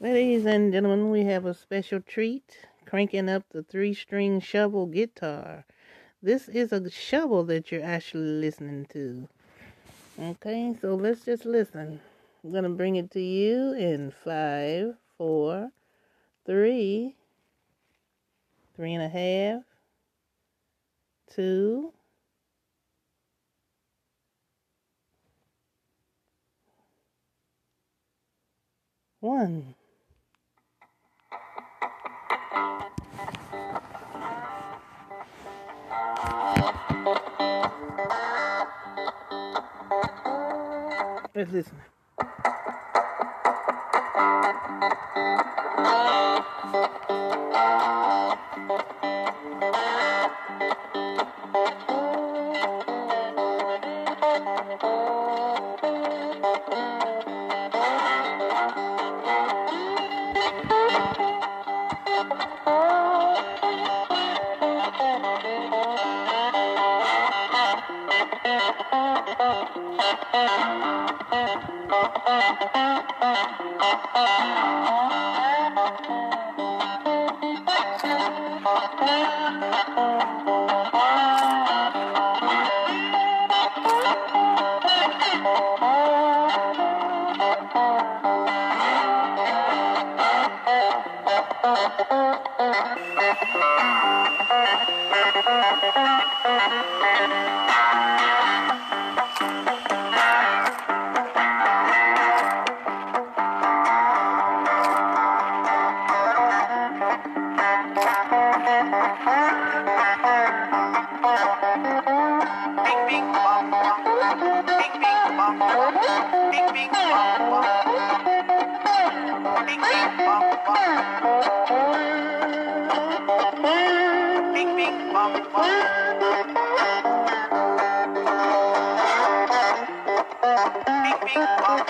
Ladies and gentlemen, we have a special treat, cranking up the three-string shovel guitar. This is a shovel that you're actually listening to. Okay, so let's just listen. I'm going to bring it to you in 5, 4, 3, 3.5, 2, one. Let's listen.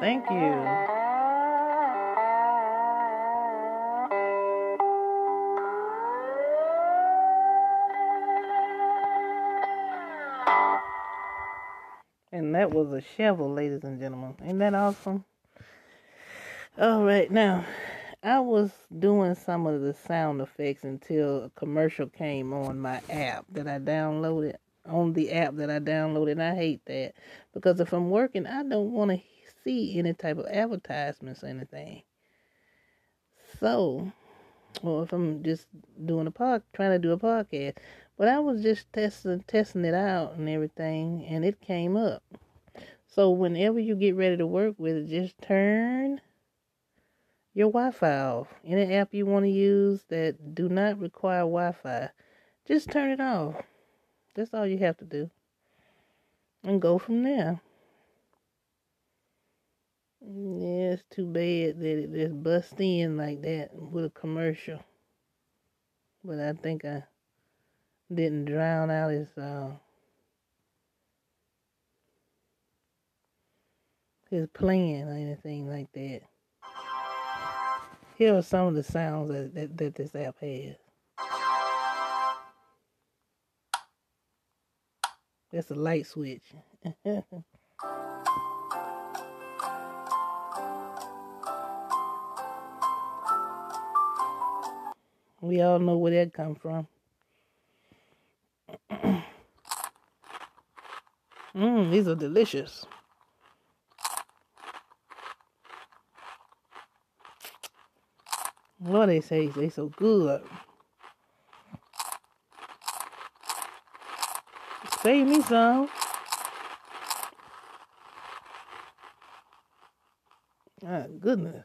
Thank you. And that was a shovel, ladies and gentlemen. Ain't that awesome? All right, now, I was doing some of the sound effects until a commercial came on my app that I downloaded. I hate that. Because if I'm working, I don't want to see any type of advertisements or anything. So, or if I'm just doing trying to do a podcast, but I was just testing it out and everything, and it came up. So whenever you get ready to work with it, just turn your Wi-Fi off. Any app you want to use that do not require Wi-Fi, just turn it off. That's all you have to do, and go from there. Yeah, it's too bad that it just busts in like that with a commercial. But I think I didn't drown out his plan or anything like that. Here are some of the sounds that this app has. That's a light switch. We all know where that come from. These are delicious. Lord, they say they so good. Save me some. My goodness.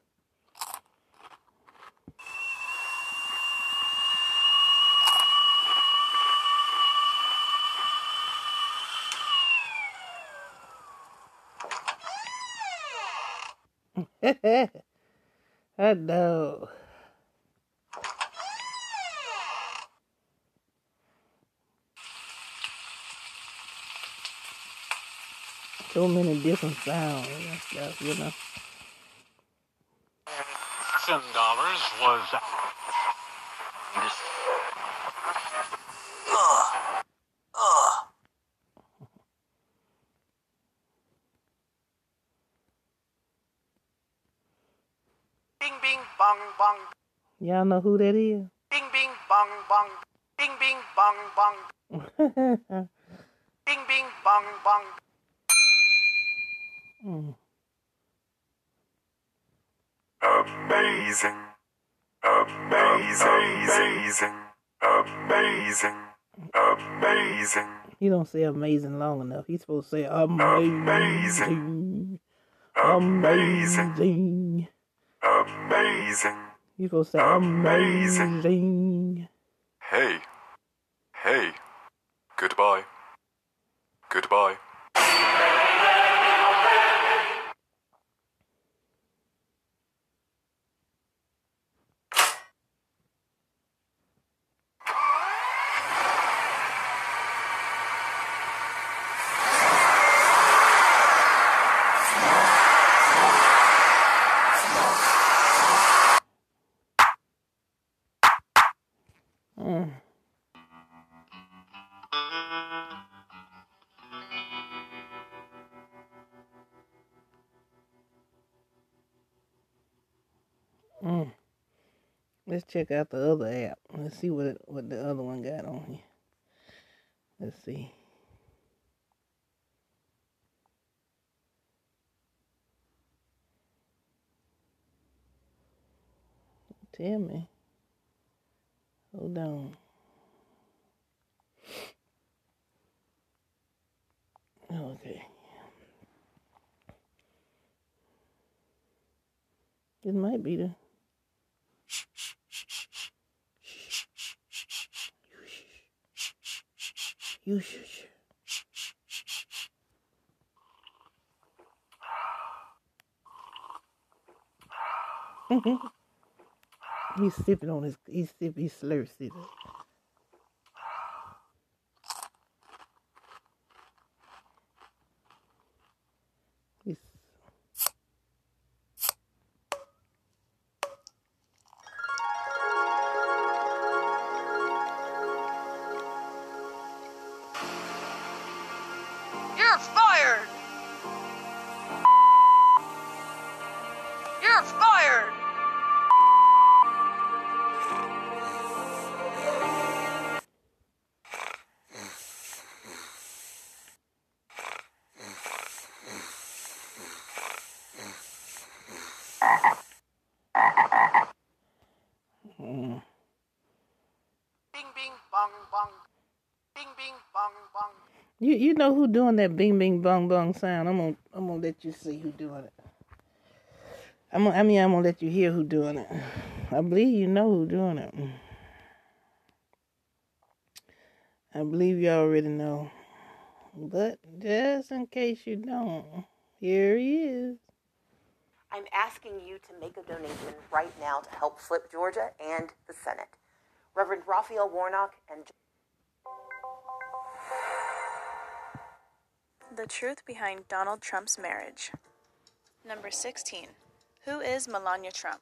I know. So many different sounds and stuff, you know. $7 was. Bing, bing, bong, bong. Y'all know who that is? Bing, bing, bong, bong. Bing, bing, bong, bong. Bing, bing, bong, bong. Amazing. Amazing. Amazing. Amazing. You don't say amazing long enough. You're supposed to say amazing. Amazing. Amazing. You're supposed to say amazing. Hey. Hey. Goodbye. Goodbye. Let's check out the other app. Let's see what the other one got on here. Let's see. Tell me. Hold on. Okay. It might be the... You should. He's sipping on his. He slurps it. You know who doing that bing bing bong bong sound? I'm gonna let you see who doing it. I'm gonna let you hear who doing it. I believe you know who doing it. I believe you already know, but just in case you don't, here he is. I'm asking you to make a donation right now to help flip Georgia and the Senate. Reverend Raphael Warnock and. The truth behind Donald Trump's marriage. Number 16. Who is Melania Trump?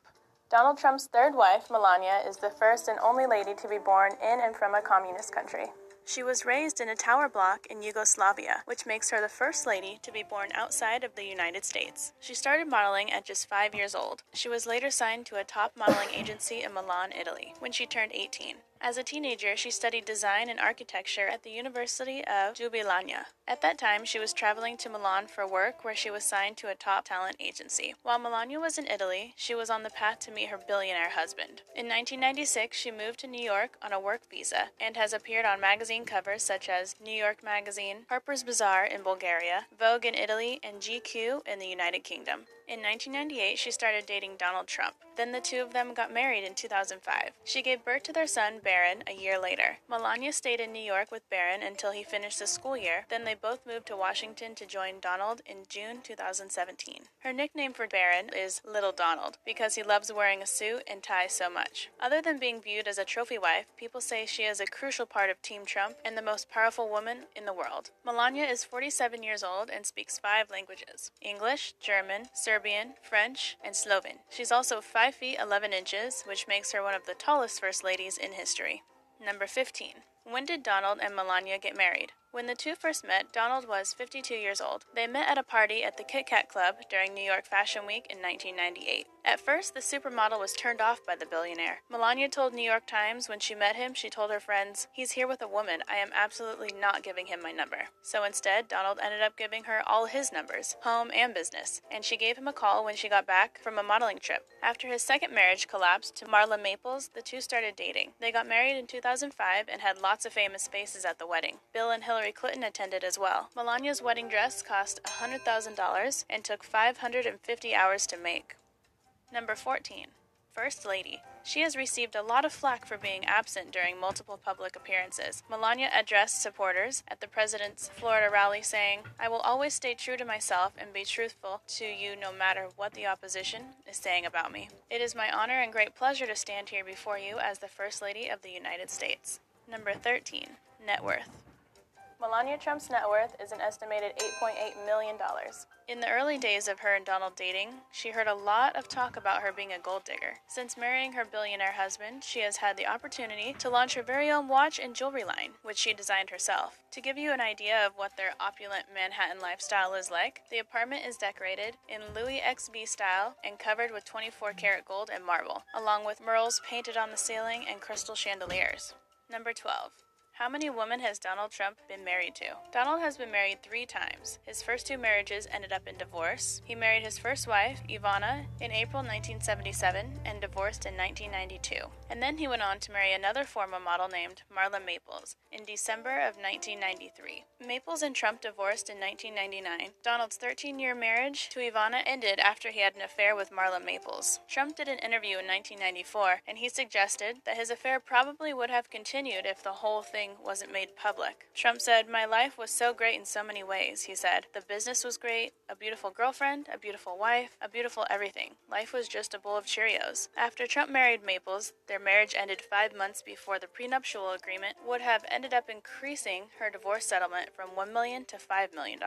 Donald Trump's third wife, Melania, is the first and only lady to be born in and from a communist country. She was raised in a tower block in Yugoslavia, which makes her the first lady to be born outside of the United States. She started modeling at just 5 years old. She was later signed to a top modeling agency in Milan, Italy, when she turned 18. As a teenager, she studied design and architecture at the University of Ljubljana. At that time, she was traveling to Milan for work, where she was signed to a top talent agency. While Melania was in Italy, she was on the path to meet her billionaire husband. In 1996, she moved to New York on a work visa and has appeared on magazine covers such as New York Magazine, Harper's Bazaar in Bulgaria, Vogue in Italy, and GQ in the United Kingdom. In 1998, she started dating Donald Trump. Then the two of them got married in 2005. She gave birth to their son, Barron, a year later. Melania stayed in New York with Barron until he finished the school year. Then they both moved to Washington to join Donald in June 2017. Her nickname for Barron is Little Donald because he loves wearing a suit and tie so much. Other than being viewed as a trophy wife, people say she is a crucial part of Team Trump and the most powerful woman in the world. Melania is 47 years old and speaks 5 languages: English, German, Serbian, French, and Slovene. She's also 5 feet 11 inches, which makes her one of the tallest first ladies in history. Number 15. When did Donald and Melania get married? When the two first met, Donald was 52 years old. They met at a party at the Kit Kat Club during New York Fashion Week in 1998. At first, the supermodel was turned off by the billionaire. Melania told New York Times when she met him, she told her friends, "He's here with a woman. I am absolutely not giving him my number." So instead, Donald ended up giving her all his numbers, home and business, and she gave him a call when she got back from a modeling trip. After his second marriage collapsed to Marla Maples, the two started dating. They got married in 2005 and had lots of famous faces at the wedding. Bill and Hillary Clinton attended as well. Melania's wedding dress cost $100,000 and took 550 hours to make. Number 14. First Lady. She has received a lot of flack for being absent during multiple public appearances. Melania addressed supporters at the president's Florida rally saying, "I will always stay true to myself and be truthful to you no matter what the opposition is saying about me. It is my honor and great pleasure to stand here before you as the First Lady of the United States." Number 13. Net worth. Melania Trump's net worth is an estimated $8.8 million. In the early days of her and Donald dating, she heard a lot of talk about her being a gold digger. Since marrying her billionaire husband, she has had the opportunity to launch her very own watch and jewelry line, which she designed herself. To give you an idea of what their opulent Manhattan lifestyle is like, the apartment is decorated in Louis XV style and covered with 24-karat gold and marble, along with murals painted on the ceiling and crystal chandeliers. Number 12. How many women has Donald Trump been married to? Donald has been married 3 times. His first 2 marriages ended up in divorce. He married his first wife, Ivana, in April 1977 and divorced in 1992. And then he went on to marry another former model named Marla Maples in December of 1993. Maples and Trump divorced in 1999. Donald's 13-year marriage to Ivana ended after he had an affair with Marla Maples. Trump did an interview in 1994, and he suggested that his affair probably would have continued if the whole thing wasn't made public. Trump said, "My life was so great in so many ways," he said. "The business was great, a beautiful girlfriend, a beautiful wife, a beautiful everything. Life was just a bowl of Cheerios." After Trump married Maples, their marriage ended 5 months before the prenuptial agreement would have ended up increasing her divorce settlement from $1 million to $5 million.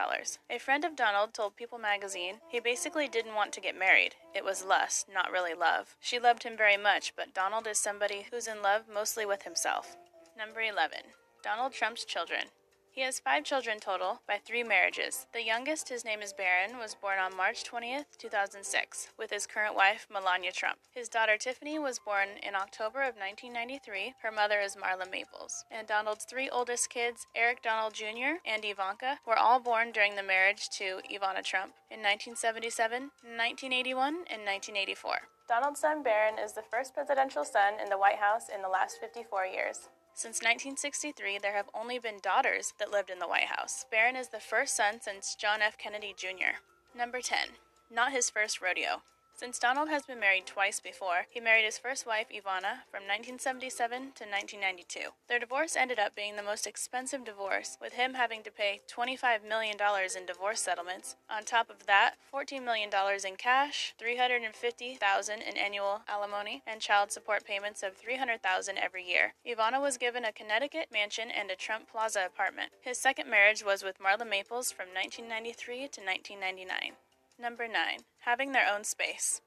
A friend of Donald told People magazine he basically didn't want to get married. It was lust, not really love. She loved him very much, but Donald is somebody who's in love mostly with himself. Number 11. Donald Trump's children. He has 5 children total by 3 marriages. The youngest, his name is Barron, was born on March 20th, 2006, with his current wife, Melania Trump. His daughter, Tiffany, was born in October of 1993. Her mother is Marla Maples. And Donald's 3 oldest kids, Eric Donald Jr. and Ivanka, were all born during the marriage to Ivana Trump in 1977, 1981, and 1984. Donald's son, Barron, is the first presidential son in the White House in the last 54 years. Since 1963, there have only been daughters that lived in the White House. Barron is the first son since John F. Kennedy Jr. Number 10. Not his first rodeo. Since Donald has been married twice before, he married his first wife, Ivana, from 1977 to 1992. Their divorce ended up being the most expensive divorce, with him having to pay $25 million in divorce settlements. On top of that, $14 million in cash, $350,000 in annual alimony, and child support payments of $300,000 every year. Ivana was given a Connecticut mansion and a Trump Plaza apartment. His second marriage was with Marla Maples from 1993 to 1999. Number 9. Having their own space.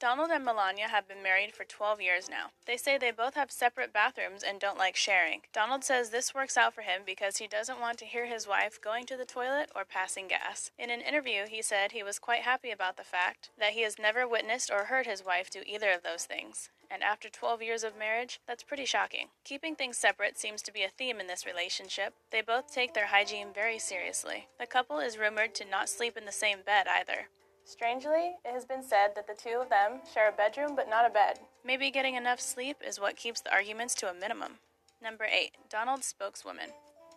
Donald and Melania have been married for 12 years now. They say they both have separate bathrooms and don't like sharing. Donald says this works out for him because he doesn't want to hear his wife going to the toilet or passing gas. In an interview, he said he was quite happy about the fact that he has never witnessed or heard his wife do either of those things. And after 12 years of marriage, that's pretty shocking. Keeping things separate seems to be a theme in this relationship. They both take their hygiene very seriously. The couple is rumored to not sleep in the same bed either. Strangely, it has been said that the two of them share a bedroom but not a bed. Maybe getting enough sleep is what keeps the arguments to a minimum. Number 8. Donald's spokeswoman.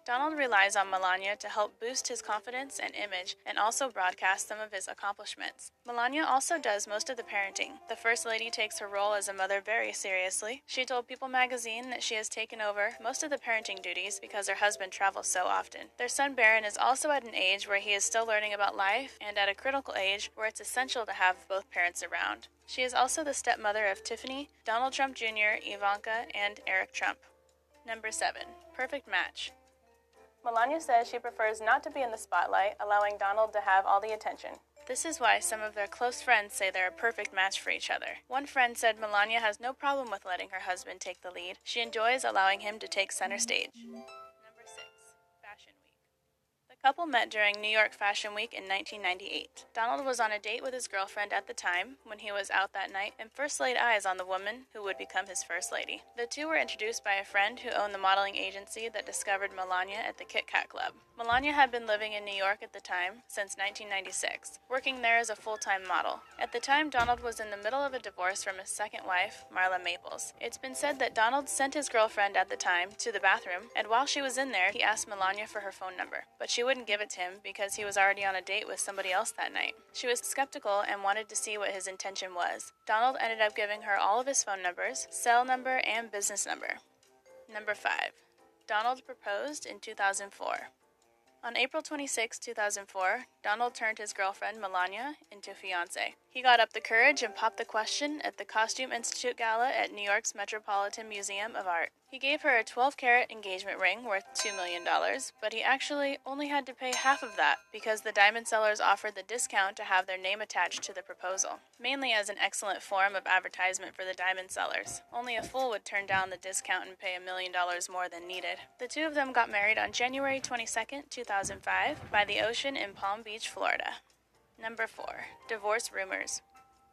Donald relies on Melania to help boost his confidence and image and also broadcast some of his accomplishments. Melania also does most of the parenting. The First Lady takes her role as a mother very seriously. She told People magazine that she has taken over most of the parenting duties because her husband travels so often. Their son Barron is also at an age where he is still learning about life and at a critical age where it's essential to have both parents around. She is also the stepmother of Tiffany, Donald Trump Jr., Ivanka, and Eric Trump. Number 7. Perfect match. Melania says she prefers not to be in the spotlight, allowing Donald to have all the attention. This is why some of their close friends say they're a perfect match for each other. One friend said Melania has no problem with letting her husband take the lead. She enjoys allowing him to take center stage. Number 6. Fashion Week. The couple met during New York Fashion Week in 1998. Donald was on a date with his girlfriend at the time when he was out that night and first laid eyes on the woman who would become his first lady. The two were introduced by a friend who owned the modeling agency that discovered Melania at the Kit Kat Club. Melania had been living in New York at the time since 1996, working there as a full-time model. At the time, Donald was in the middle of a divorce from his second wife, Marla Maples. It's been said that Donald sent his girlfriend at the time to the bathroom, and while she was in there, he asked Melania for her phone number, but she wouldn't give it to him because he was already on a date with somebody else that night. She was skeptical and wanted to see what his intention was. Donald ended up giving her all of his phone numbers, cell number, and business number. Number 5. Donald proposed in 2004. On April 26, 2004, Donald turned his girlfriend, Melania, into fiancé. He got up the courage and popped the question at the Costume Institute Gala at New York's Metropolitan Museum of Art. He gave her a 12-carat engagement ring worth $2 million, but he actually only had to pay half of that because the diamond sellers offered the discount to have their name attached to the proposal, mainly as an excellent form of advertisement for the diamond sellers. Only a fool would turn down the discount and pay $1 million more than needed. The two of them got married on January 22, 2005, by the ocean in Palm Beach, Florida. Number 4. Divorce rumors.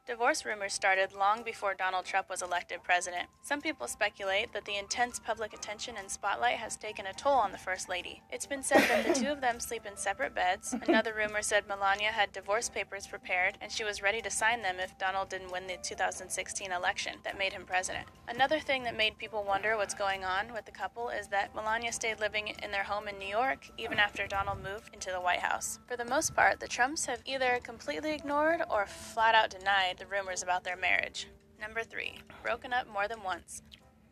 Divorce rumors started long before Donald Trump was elected president. Some people speculate that the intense public attention and spotlight has taken a toll on the First Lady. It's been said that the two of them sleep in separate beds. Another rumor said Melania had divorce papers prepared and she was ready to sign them if Donald didn't win the 2016 election that made him president. Another thing that made people wonder what's going on with the couple is that Melania stayed living in their home in New York even after Donald moved into the White House. For the most part, the Trumps have either completely ignored or flat out denied the rumors about their marriage. Number 3. Broken up more than once.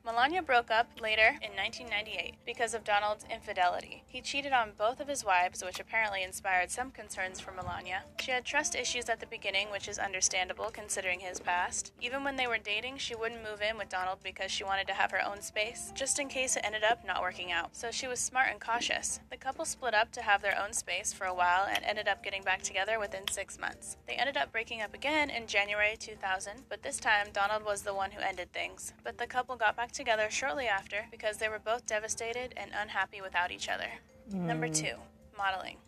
Melania broke up later in 1998 because of Donald's infidelity. He cheated on both of his wives, which apparently inspired some concerns for Melania. She had trust issues at the beginning, which is understandable considering his past. Even when they were dating, she wouldn't move in with Donald because she wanted to have her own space, just in case it ended up not working out. So she was smart and cautious. The couple split up to have their own space for a while and ended up getting back together within 6 months. They ended up breaking up again in January 2000, but this time Donald was the one who ended things. But the couple got back together shortly after because they were both devastated and unhappy without each other. Number 2. Modeling.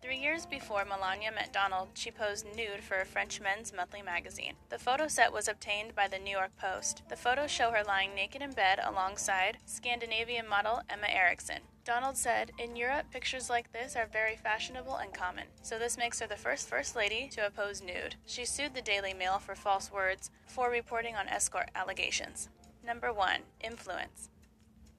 3 years before Melania met Donald, she posed nude for a French men's monthly magazine. The photo set was obtained by the New York Post. The photos show her lying naked in bed alongside Scandinavian model Emma Erickson. Donald said, "In Europe, pictures like this are very fashionable and common, so this makes her the first lady to have posed nude." She sued the Daily Mail for false words for reporting on escort allegations. Number 1. Influence.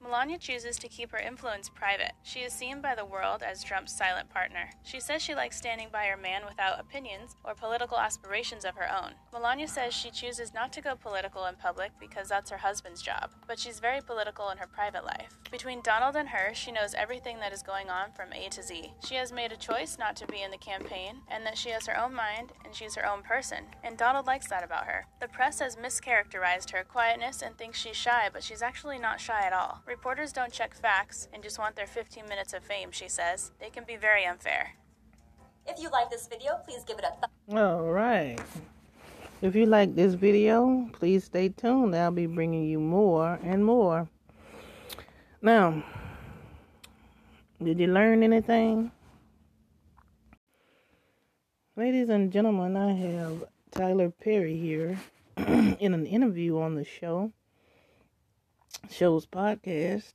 Melania chooses to keep her influence private. She is seen by the world as Trump's silent partner. She says she likes standing by her man without opinions or political aspirations of her own. Melania says she chooses not to go political in public because that's her husband's job, but she's very political in her private life. Between Donald and her, she knows everything that is going on from A to Z. She has made a choice not to be in the campaign, and that she has her own mind and she's her own person, and Donald likes that about her. The press has mischaracterized her quietness and thinks she's shy, but she's actually not shy at all. Reporters don't check facts and just want their 15 minutes of fame, she says. They can be very unfair. If you like this video, please give it a thumbs up. All right. If you like this video, please stay tuned. I'll be bringing you more and more. Now, did you learn anything? Ladies and gentlemen, I have Tyler Perry here in an interview on the show's podcast,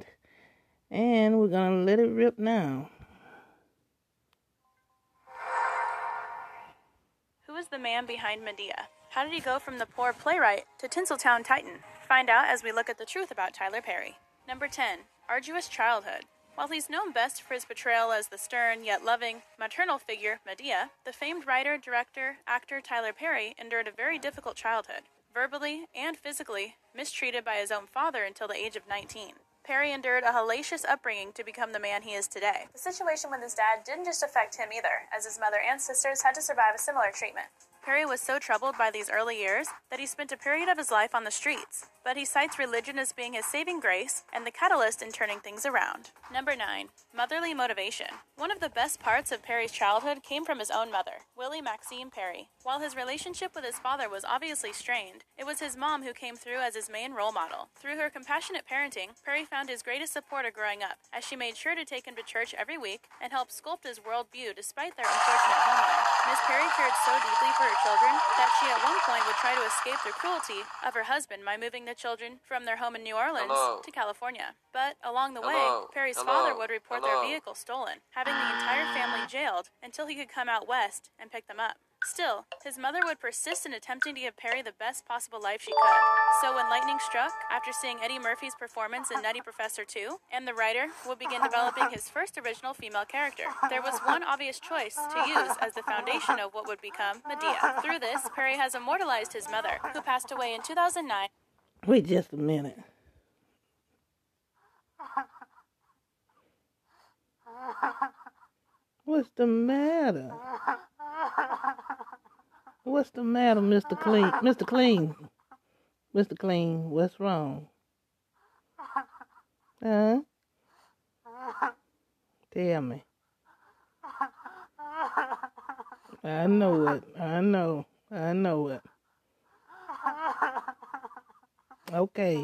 and we're gonna let it rip now. Who is the man behind Medea? How did he go from the poor playwright to Tinseltown Titan? Find out as we look at the truth about Tyler Perry. Number 10, arduous childhood. While he's known best for his portrayal as the stern, yet loving, maternal figure, Medea, the famed writer, director, actor Tyler Perry endured a very difficult childhood. Verbally and physically mistreated by his own father until the age of 19. Perry endured a hellacious upbringing to become the man he is today. The situation with his dad didn't just affect him either, as his mother and sisters had to survive a similar treatment. Perry was so troubled by these early years that he spent a period of his life on the streets, but he cites religion as being his saving grace and the catalyst in turning things around. Number 9. Motherly motivation. One of the best parts of Perry's childhood came from his own mother, Willie Maxime Perry. While his relationship with his father was obviously strained, it was his mom who came through as his main role model. Through her compassionate parenting, Perry found his greatest supporter growing up, as she made sure to take him to church every week and helped sculpt his worldview despite their unfortunate home life. Miss Perry cared so deeply for her children that she at one point would try to escape the cruelty of her husband by moving the children from their home in New Orleans to California. But along the way, Perry's father would report their vehicle stolen, having the entire family jailed until he could come out west and pick them up. Still, his mother would persist in attempting to give Perry the best possible life she could. So when lightning struck, after seeing Eddie Murphy's performance in Nutty Professor 2, and the writer would begin developing his first original female character, there was one obvious choice to use as the foundation of what would become Medea. Through this, Perry has immortalized his mother, who passed away in 2009. Wait just a minute. What's the matter? What's the matter, Mr. Clean? Mr. Clean. Mr. Clean, what's wrong? Huh? Tell me. I know it. I know it. Okay.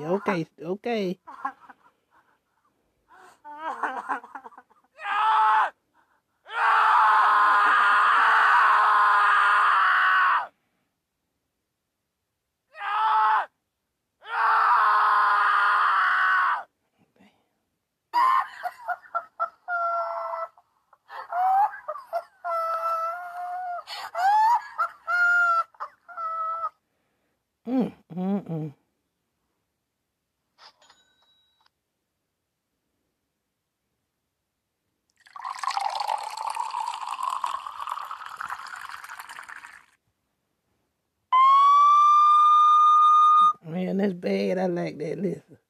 Man, that's bad. I like that. Listen.